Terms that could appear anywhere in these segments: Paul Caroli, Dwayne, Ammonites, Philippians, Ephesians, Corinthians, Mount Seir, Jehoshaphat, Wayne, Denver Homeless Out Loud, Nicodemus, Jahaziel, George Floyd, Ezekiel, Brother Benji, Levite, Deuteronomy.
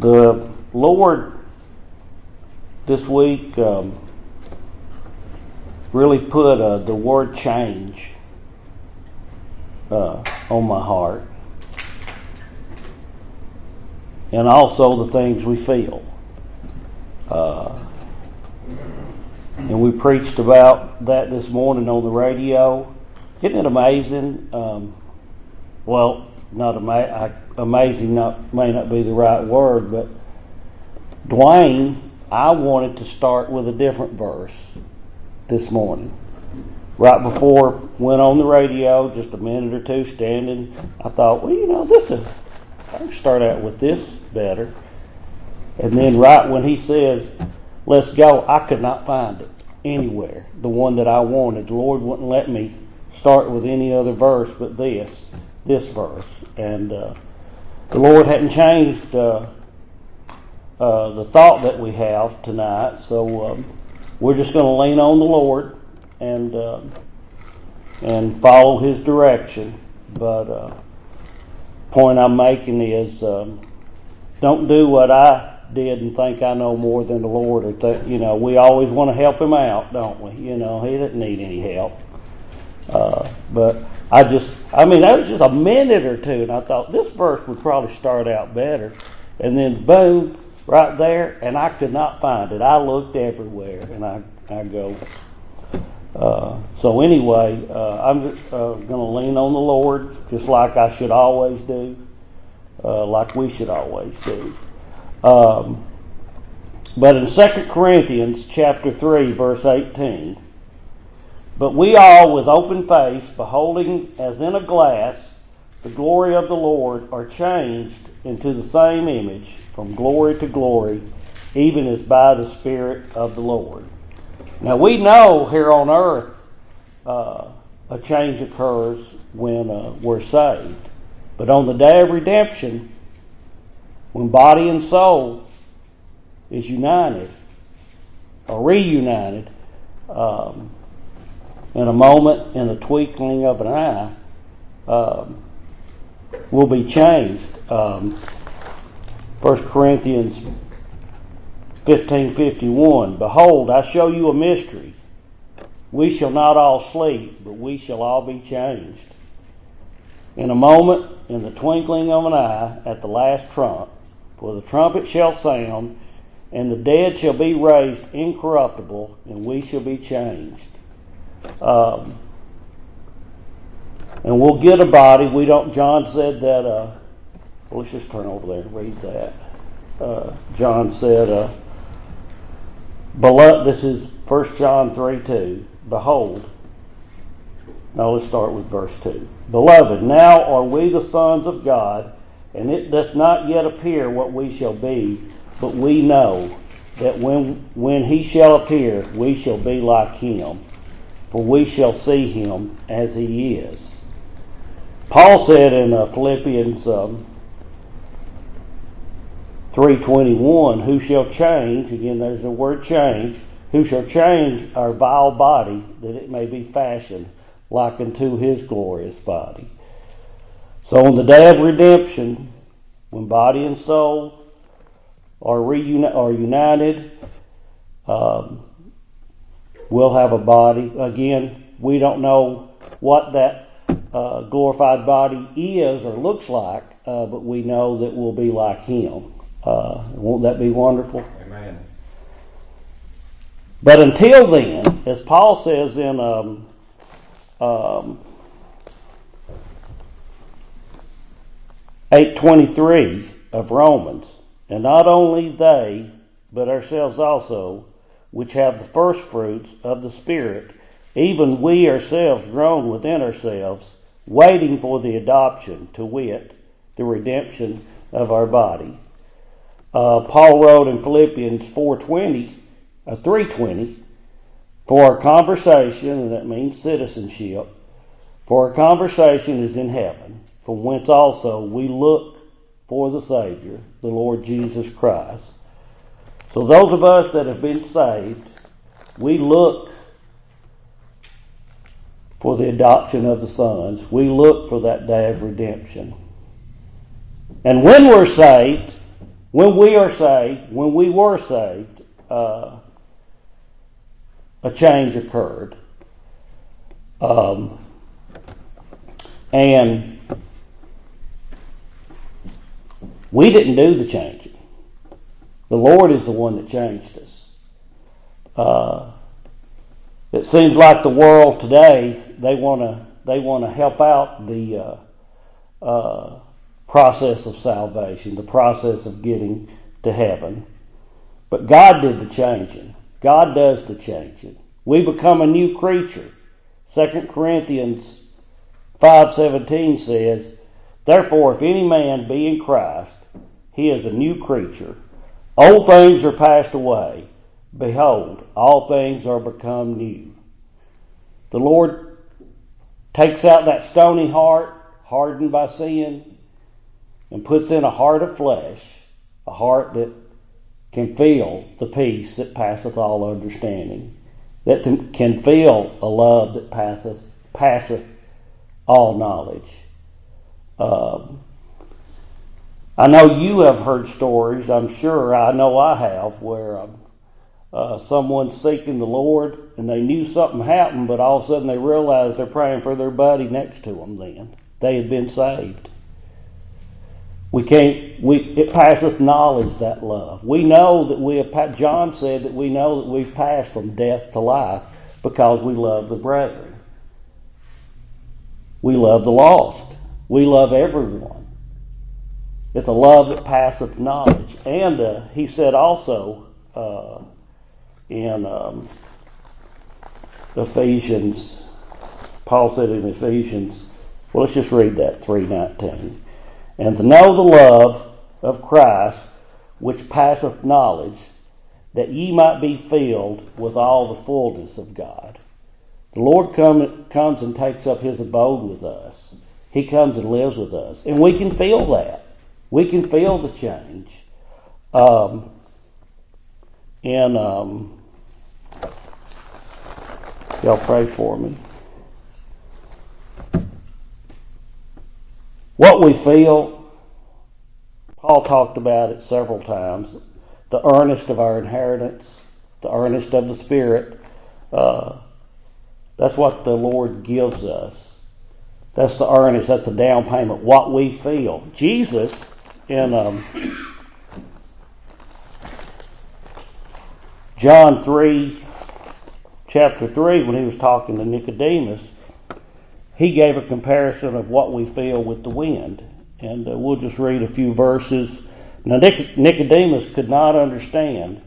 The Lord this week really put the word change on my heart, and also the things we feel. And we preached about that this morning on the radio. Isn't it amazing? Amazing may not be the right word, but Dwayne, I wanted to start with a different verse this morning. Right before I went on the radio, just a minute or two standing, I thought, I can start out with this better. And then right when he says, let's go, I could not find it anywhere, the one that I wanted. The Lord wouldn't let me start with any other verse but this verse. And the Lord hadn't changed the thought that we have tonight, so we're just going to lean on the Lord and follow His direction. But point I'm making is don't do what I did and think I know more than the Lord. We always want to help Him out, don't we? He didn't need any help. But that was just a minute or two, and I thought this verse would probably start out better. And then boom, right there, and I could not find it. I looked everywhere, and I go. So anyway, I'm just going to lean on the Lord, just like I should always do, like we should always do. But in 2 Corinthians chapter 3, verse 18, but we all, with open face, beholding as in a glass the glory of the Lord, are changed into the same image from glory to glory, even as by the Spirit of the Lord. Now we know here on earth a change occurs when we're saved. But on the day of redemption, when body and soul is united or reunited, in a moment, in the twinkling of an eye, will be changed. 1 Corinthians 15:51, behold, I show you a mystery. We shall not all sleep, but we shall all be changed. In a moment, in the twinkling of an eye, at the last trump, for the trumpet shall sound, and the dead shall be raised incorruptible, and we shall be changed. And we'll get a body. We don't. John said that. Let's just turn over there and read that. John said, "Beloved, this is 1 John 3:2. Behold." Now let's start with verse 2. Beloved, now are we the sons of God, and it doth not yet appear what we shall be, but we know that when He shall appear, we shall be like Him. For we shall see Him as He is. Paul said in Philippians 3:21, who shall change, again there's the word change, who shall change our vile body that it may be fashioned like unto His glorious body. So on the day of redemption, when body and soul are united, we'll have a body. Again, we don't know what that glorified body is or looks like, but we know that we'll be like Him. Won't that be wonderful? Amen. But until then, as Paul says in 8:23 of Romans, and not only they, but ourselves also, which have the first fruits of the Spirit, even we ourselves groan within ourselves, waiting for the adoption, to wit, the redemption of our body. Paul wrote in Philippians 3:20, for our conversation, and that means citizenship, for our conversation is in heaven, from whence also we look for the Savior, the Lord Jesus Christ. So those of us that have been saved, we look for the adoption of the sons. We look for that day of redemption. And when we're saved, When we are saved, when we were saved, a change occurred. And we didn't do the changing. The Lord is the one that changed us. It seems like the world today, they want to help out the process of salvation, the process of getting to heaven. But God did the changing. God does the changing. We become a new creature. 2 Corinthians 5:17 says, "Therefore, if any man be in Christ, he is a new creature. Old things are passed away. Behold, all things are become new." The Lord takes out that stony heart, hardened by sin, and puts in a heart of flesh, a heart that can feel the peace that passeth all understanding, that can feel a love that passeth all knowledge. I know you have heard stories, I'm sure, I know I have, where someone's seeking the Lord and they knew something happened, but all of a sudden they realized they're praying for their buddy next to them then. They had been saved. It passeth knowledge, that love. We know that John said that we know that we've passed from death to life because we love the brethren. We love the lost. We love everyone. It's a love that passeth knowledge. And he said also in Ephesians, Paul said in Ephesians, well, let's just read that 3:19. "And to know the love of Christ, which passeth knowledge, that ye might be filled with all the fullness of God." The Lord comes and takes up his abode with us. He comes and lives with us. And we can feel that. We can feel the change. Y'all pray for me. What we feel, Paul talked about it several times, the earnest of our inheritance, the earnest of the Spirit. That's what the Lord gives us. That's the earnest, that's the down payment, what we feel. Jesus, in John 3, chapter 3, when he was talking to Nicodemus, he gave a comparison of what we feel with the wind. And we'll just read a few verses. Now Nicodemus could not understand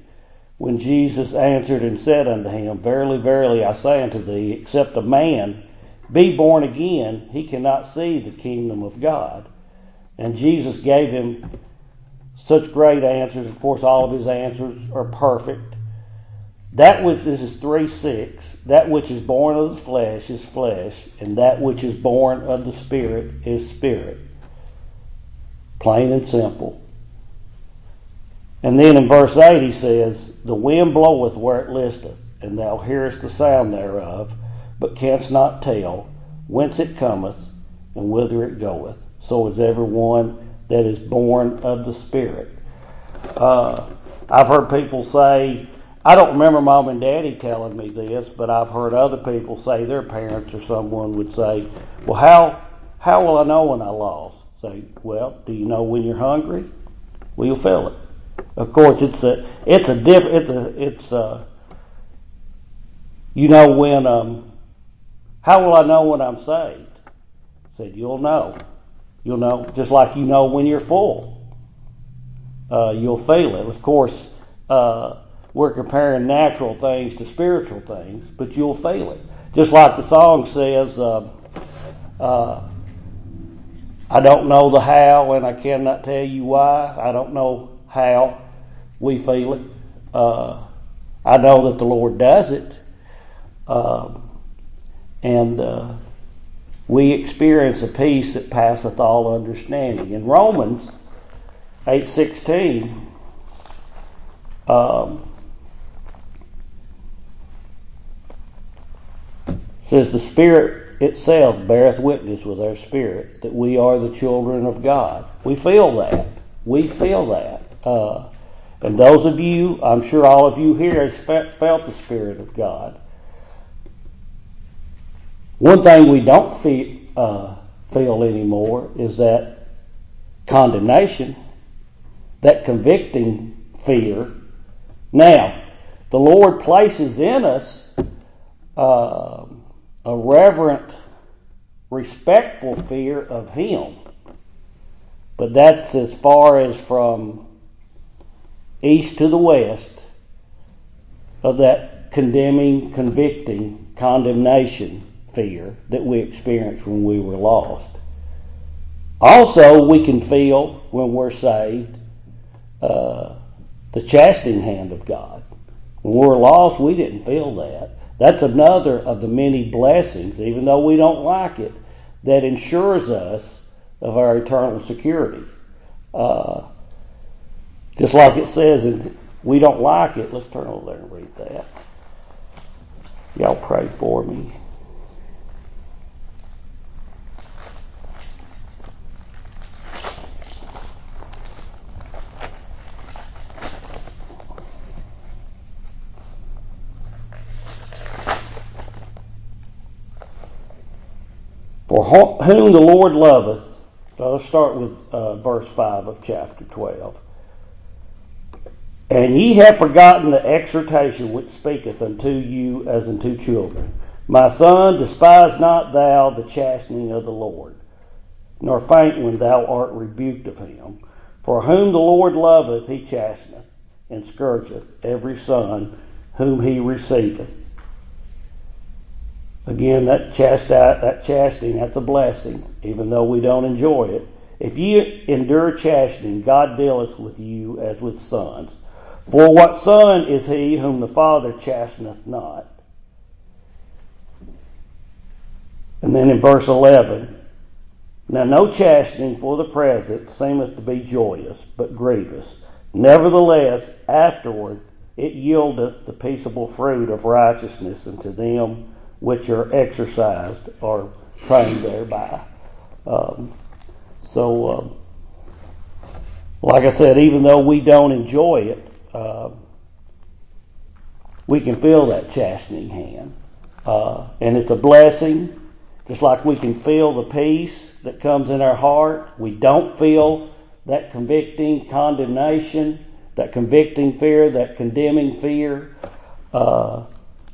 when Jesus answered and said unto him, "Verily, verily, I say unto thee, except a man be born again, he cannot see the kingdom of God." And Jesus gave him such great answers. Of course, all of his answers are perfect. This is 3:6. "That which is born of the flesh is flesh, and that which is born of the Spirit is spirit." Plain and simple. And then in verse 8 he says, "The wind bloweth where it listeth, and thou hearest the sound thereof, but canst not tell whence it cometh and whither it goeth. So is everyone that is born of the Spirit." I've heard people say, I don't remember Mom and Daddy telling me this, but I've heard other people say, their parents or someone would say, "Well, how will I know when I lost?" Say, "Well, do you know when you're hungry? Well, you'll feel it." Of course, how will I know when I'm saved? Said, you'll know, just like you know when you're full. You'll feel it. Of course, we're comparing natural things to spiritual things, but you'll feel it. Just like the song says, I don't know the how and I cannot tell you why. I don't know how we feel it. I know that the Lord does it. And we experience a peace that passeth all understanding. In Romans 8:16, says the Spirit itself beareth witness with our spirit that we are the children of God. We feel that. And those of you, I'm sure all of you here have felt the Spirit of God. One thing we don't feel anymore is that condemnation, that convicting fear. Now, the Lord places in us a reverent, respectful fear of Him. But that's as far as from east to the west of that condemning, convicting, condemnation fear that we experienced when we were lost. Also, we can feel when we're saved the chastening hand of God. When we're lost, we didn't feel that. That's another of the many blessings, even though we don't like it, that ensures us of our eternal security. Just like it says, and we don't like it. Let's turn over there and read that. Y'all pray for me. For whom the Lord loveth, let's start with verse 5 of chapter 12. And ye have forgotten the exhortation which speaketh unto you as unto children. My son, despise not thou the chastening of the Lord, nor faint when thou art rebuked of him. For whom the Lord loveth, he chasteneth, and scourgeth every son whom he receiveth. Again, that chastening, that's a blessing, even though we don't enjoy it. If ye endure chastening, God dealeth with you as with sons. For what son is he whom the Father chasteneth not? And then in verse 11, now no chastening for the present seemeth to be joyous, but grievous. Nevertheless, afterward it yieldeth the peaceable fruit of righteousness unto them which are exercised or trained thereby. Like I said, even though we don't enjoy it, we can feel that chastening hand. And it's a blessing, just like we can feel the peace that comes in our heart. We don't feel that convicting condemnation, that convicting fear, that condemning fear,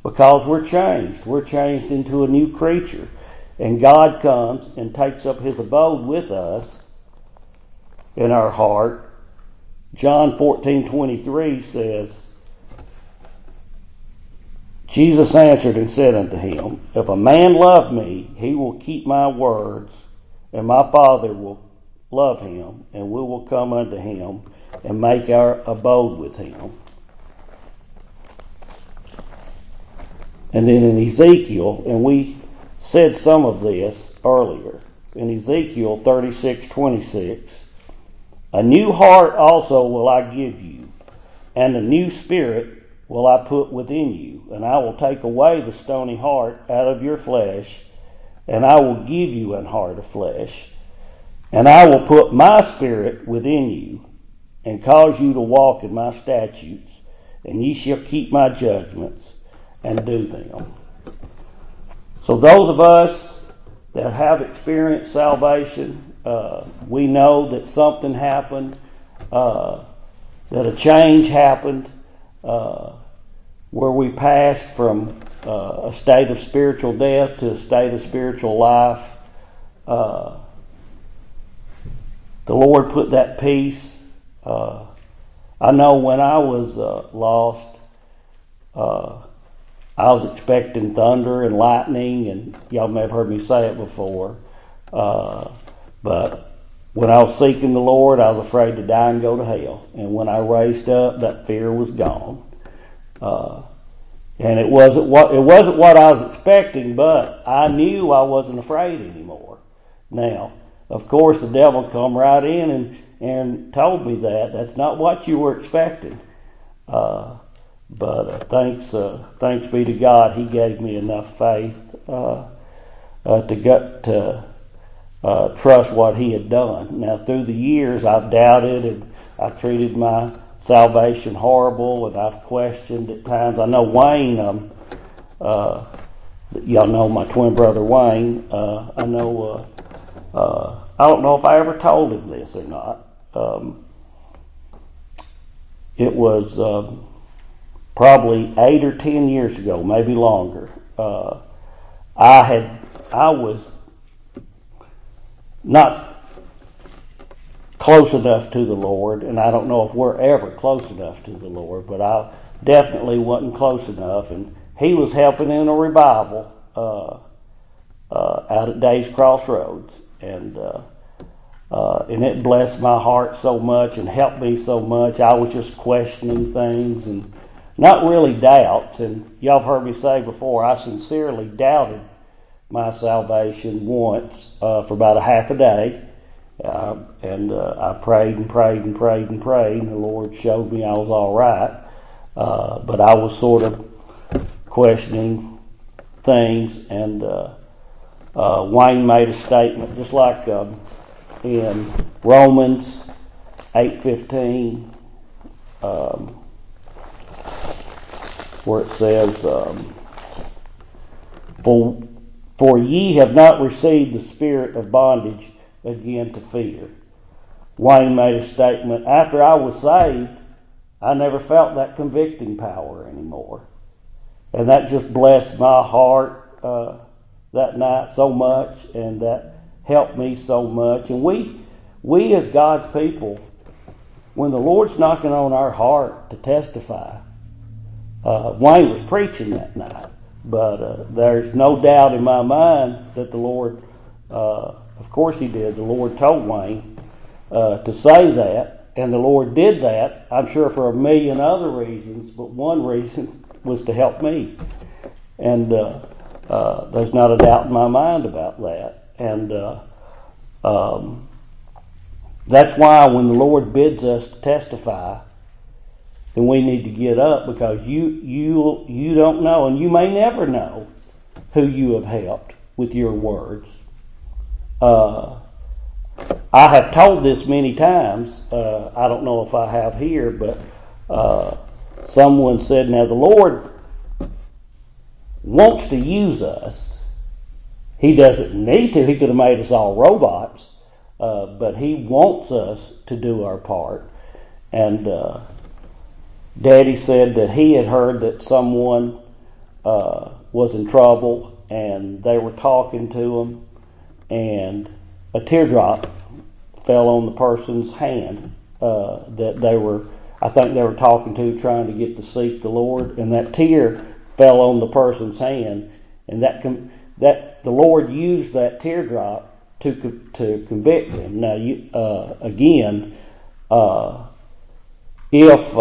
because we're changed. We're changed into a new creature. And God comes and takes up His abode with us in our heart. John 14:23 says, Jesus answered and said unto him, if a man love me, he will keep my words, and my Father will love him, and we will come unto him and make our abode with him. And then in Ezekiel, and we said some of this earlier, in Ezekiel 36:26, a new heart also will I give you, and a new spirit will I put within you, and I will take away the stony heart out of your flesh, and I will give you an heart of flesh, and I will put my spirit within you, and cause you to walk in my statutes, and ye shall keep my judgments and do them. So those of us that have experienced salvation, we know that something happened, that a change happened, where we passed from a state of spiritual death to a state of spiritual life. The Lord put that peace. I know when I was lost, I was expecting thunder and lightning, and y'all may have heard me say it before. But when I was seeking the Lord, I was afraid to die and go to hell. And when I raised up, that fear was gone. And it wasn't what I was expecting, but I knew I wasn't afraid anymore. Now, of course, the devil come right in and told me that. That's not what you were expecting. But thanks be to God, He gave me enough faith to trust what He had done. Now, through the years, I've doubted and I treated my salvation horrible, and I've questioned at times. I know Wayne, y'all know my twin brother Wayne, I don't know if I ever told him this or not. It was probably 8 or 10 years ago, maybe longer. I was not close enough to the Lord, and I don't know if we're ever close enough to the Lord, but I definitely wasn't close enough, and he was helping in a revival out at Dave's Crossroads, and it blessed my heart so much and helped me so much. I was just questioning things and not really doubts, and y'all have heard me say before, I sincerely doubted my salvation once for about a half a day, and I prayed and prayed and prayed and prayed, and the Lord showed me I was all right, but I was sort of questioning things, and Wayne made a statement, just like in Romans 8:15, where it says, For ye have not received the spirit of bondage again to fear. Wayne made a statement, after I was saved, I never felt that convicting power anymore. And that just blessed my heart that night so much, and that helped me so much. And we as God's people, when the Lord's knocking on our heart to testify, Wayne was preaching that night, but there's no doubt in my mind that the Lord, of course he did, the Lord told Wayne to say that, and the Lord did that, I'm sure for a million other reasons, but one reason was to help me. And there's not a doubt in my mind about that. And that's why when the Lord bids us to testify, then we need to get up, because you don't know, and you may never know who you have helped with your words. I have told this many times. I don't know if I have here, but someone said, now the Lord wants to use us. He doesn't need to. He could have made us all robots, but he wants us to do our part. And Daddy said that he had heard that someone was in trouble, and they were talking to him, and a teardrop fell on the person's hand that they were, I think they were talking to, trying to get to seek the Lord, and that tear fell on the person's hand, and that the Lord used that teardrop to convict them. Now, if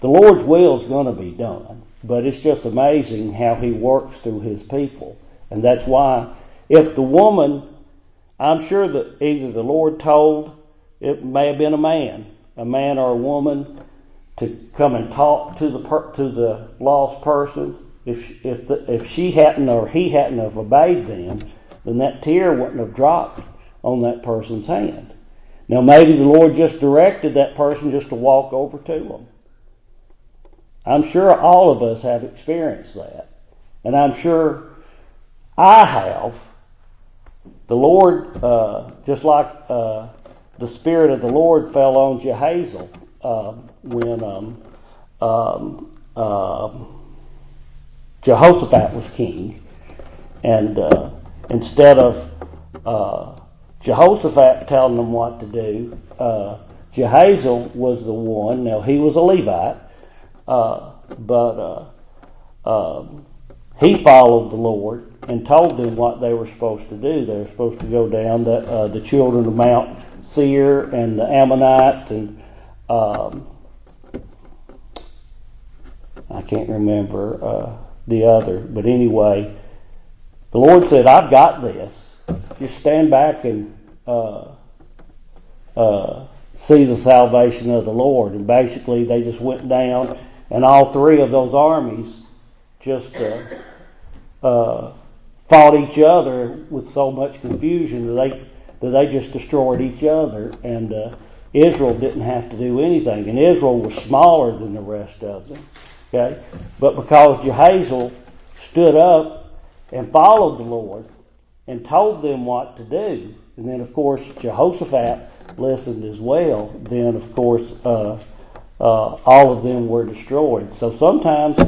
the Lord's will is going to be done, but it's just amazing how he works through his people. And that's why if the woman, I'm sure that either the Lord told, it may have been a man or a woman, to come and talk to the lost person. If she hadn't or he hadn't have obeyed them, then that tear wouldn't have dropped on that person's hand. Now maybe the Lord just directed that person just to walk over to them. I'm sure all of us have experienced that. And I'm sure I have. The Lord, just like the Spirit of the Lord fell on Jahaziel when Jehoshaphat was king. And instead of Jehoshaphat telling them what to do, Jahaziel was the one. Now, he was a Levite. But he followed the Lord and told them what they were supposed to do. They were supposed to go down the children of Mount Seir and the Ammonites, and I can't remember the other. But anyway, the Lord said, I've got this. Just stand back and see the salvation of the Lord. And basically they just went down, and all three of those armies just fought each other with so much confusion that they just destroyed each other. And Israel didn't have to do anything, and Israel was smaller than the rest of them. Okay, but because Jahaziel stood up and followed the Lord and told them what to do, and then of course Jehoshaphat listened as well. Then of course all of them were destroyed. So sometimes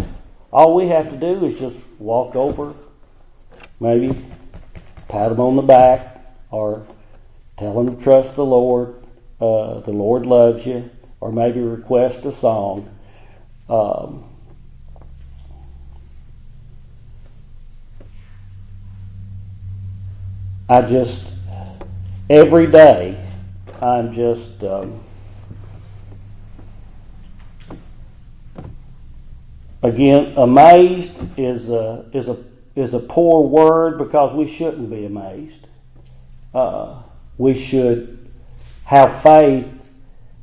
all we have to do is just walk over, maybe pat them on the back, or tell them to trust the Lord. The Lord loves you, or maybe request a song. I just, every day, I'm just again, amazed is a poor word, because we shouldn't be amazed. We should have faith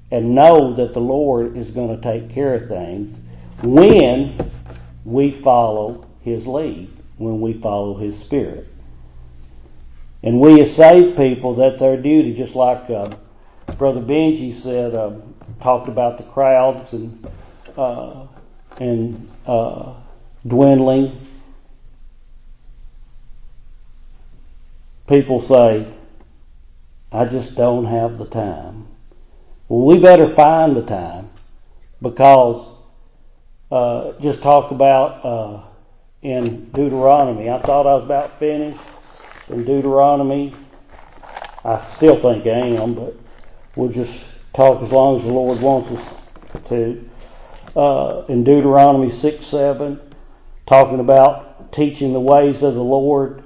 and know that the Lord is going to take care of things when we follow His lead, when we follow His Spirit. And we as saved people, that's our duty, just like Brother Benji said, talked about the crowds and dwindling. People say, I just don't have the time. Well, we better find the time, because just talk about in Deuteronomy. I thought I was about finished in Deuteronomy. I still think I am, but we'll just talk as long as the Lord wants us to. In Deuteronomy 6:7, talking about teaching the ways of the Lord.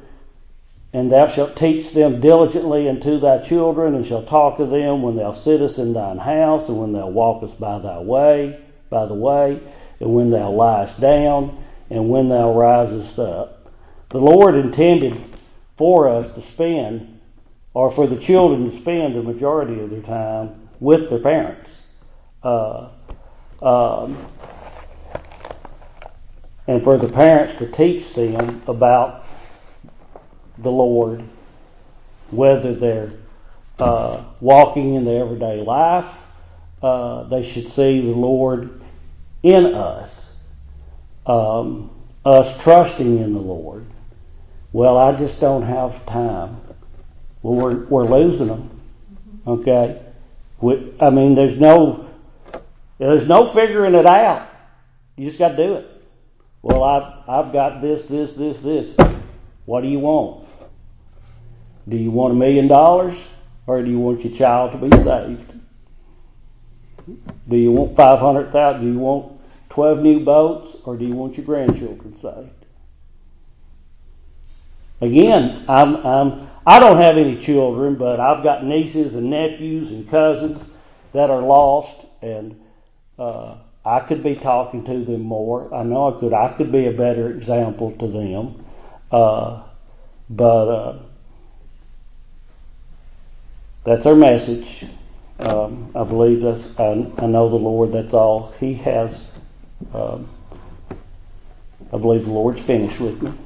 And thou shalt teach them diligently unto thy children, and shalt talk of them when thou sittest in thine house, and when thou walkest by the way, and when thou liest down, and when thou risest up. The Lord intended for us to spend, or for the children to spend the majority of their time with their parents. And for the parents to teach them about the Lord, whether they're walking in their everyday life, they should see the Lord in us, us trusting in the Lord. Well, I just don't have time. Well, we're losing them. Okay, there's no figuring it out. You just got to do it. Well, I've got this. What do you want? Do you want $1 million, or do you want your child to be saved? Do you want 500,000? Do you want 12 new boats, or do you want your grandchildren saved? Again, I don't have any children, but I've got nieces and nephews and cousins that are lost, and I could be talking to them more. I know I could. I could be a better example to them. But that's our message. I believe that I know the Lord. That's all He has. I believe the Lord's finished with me.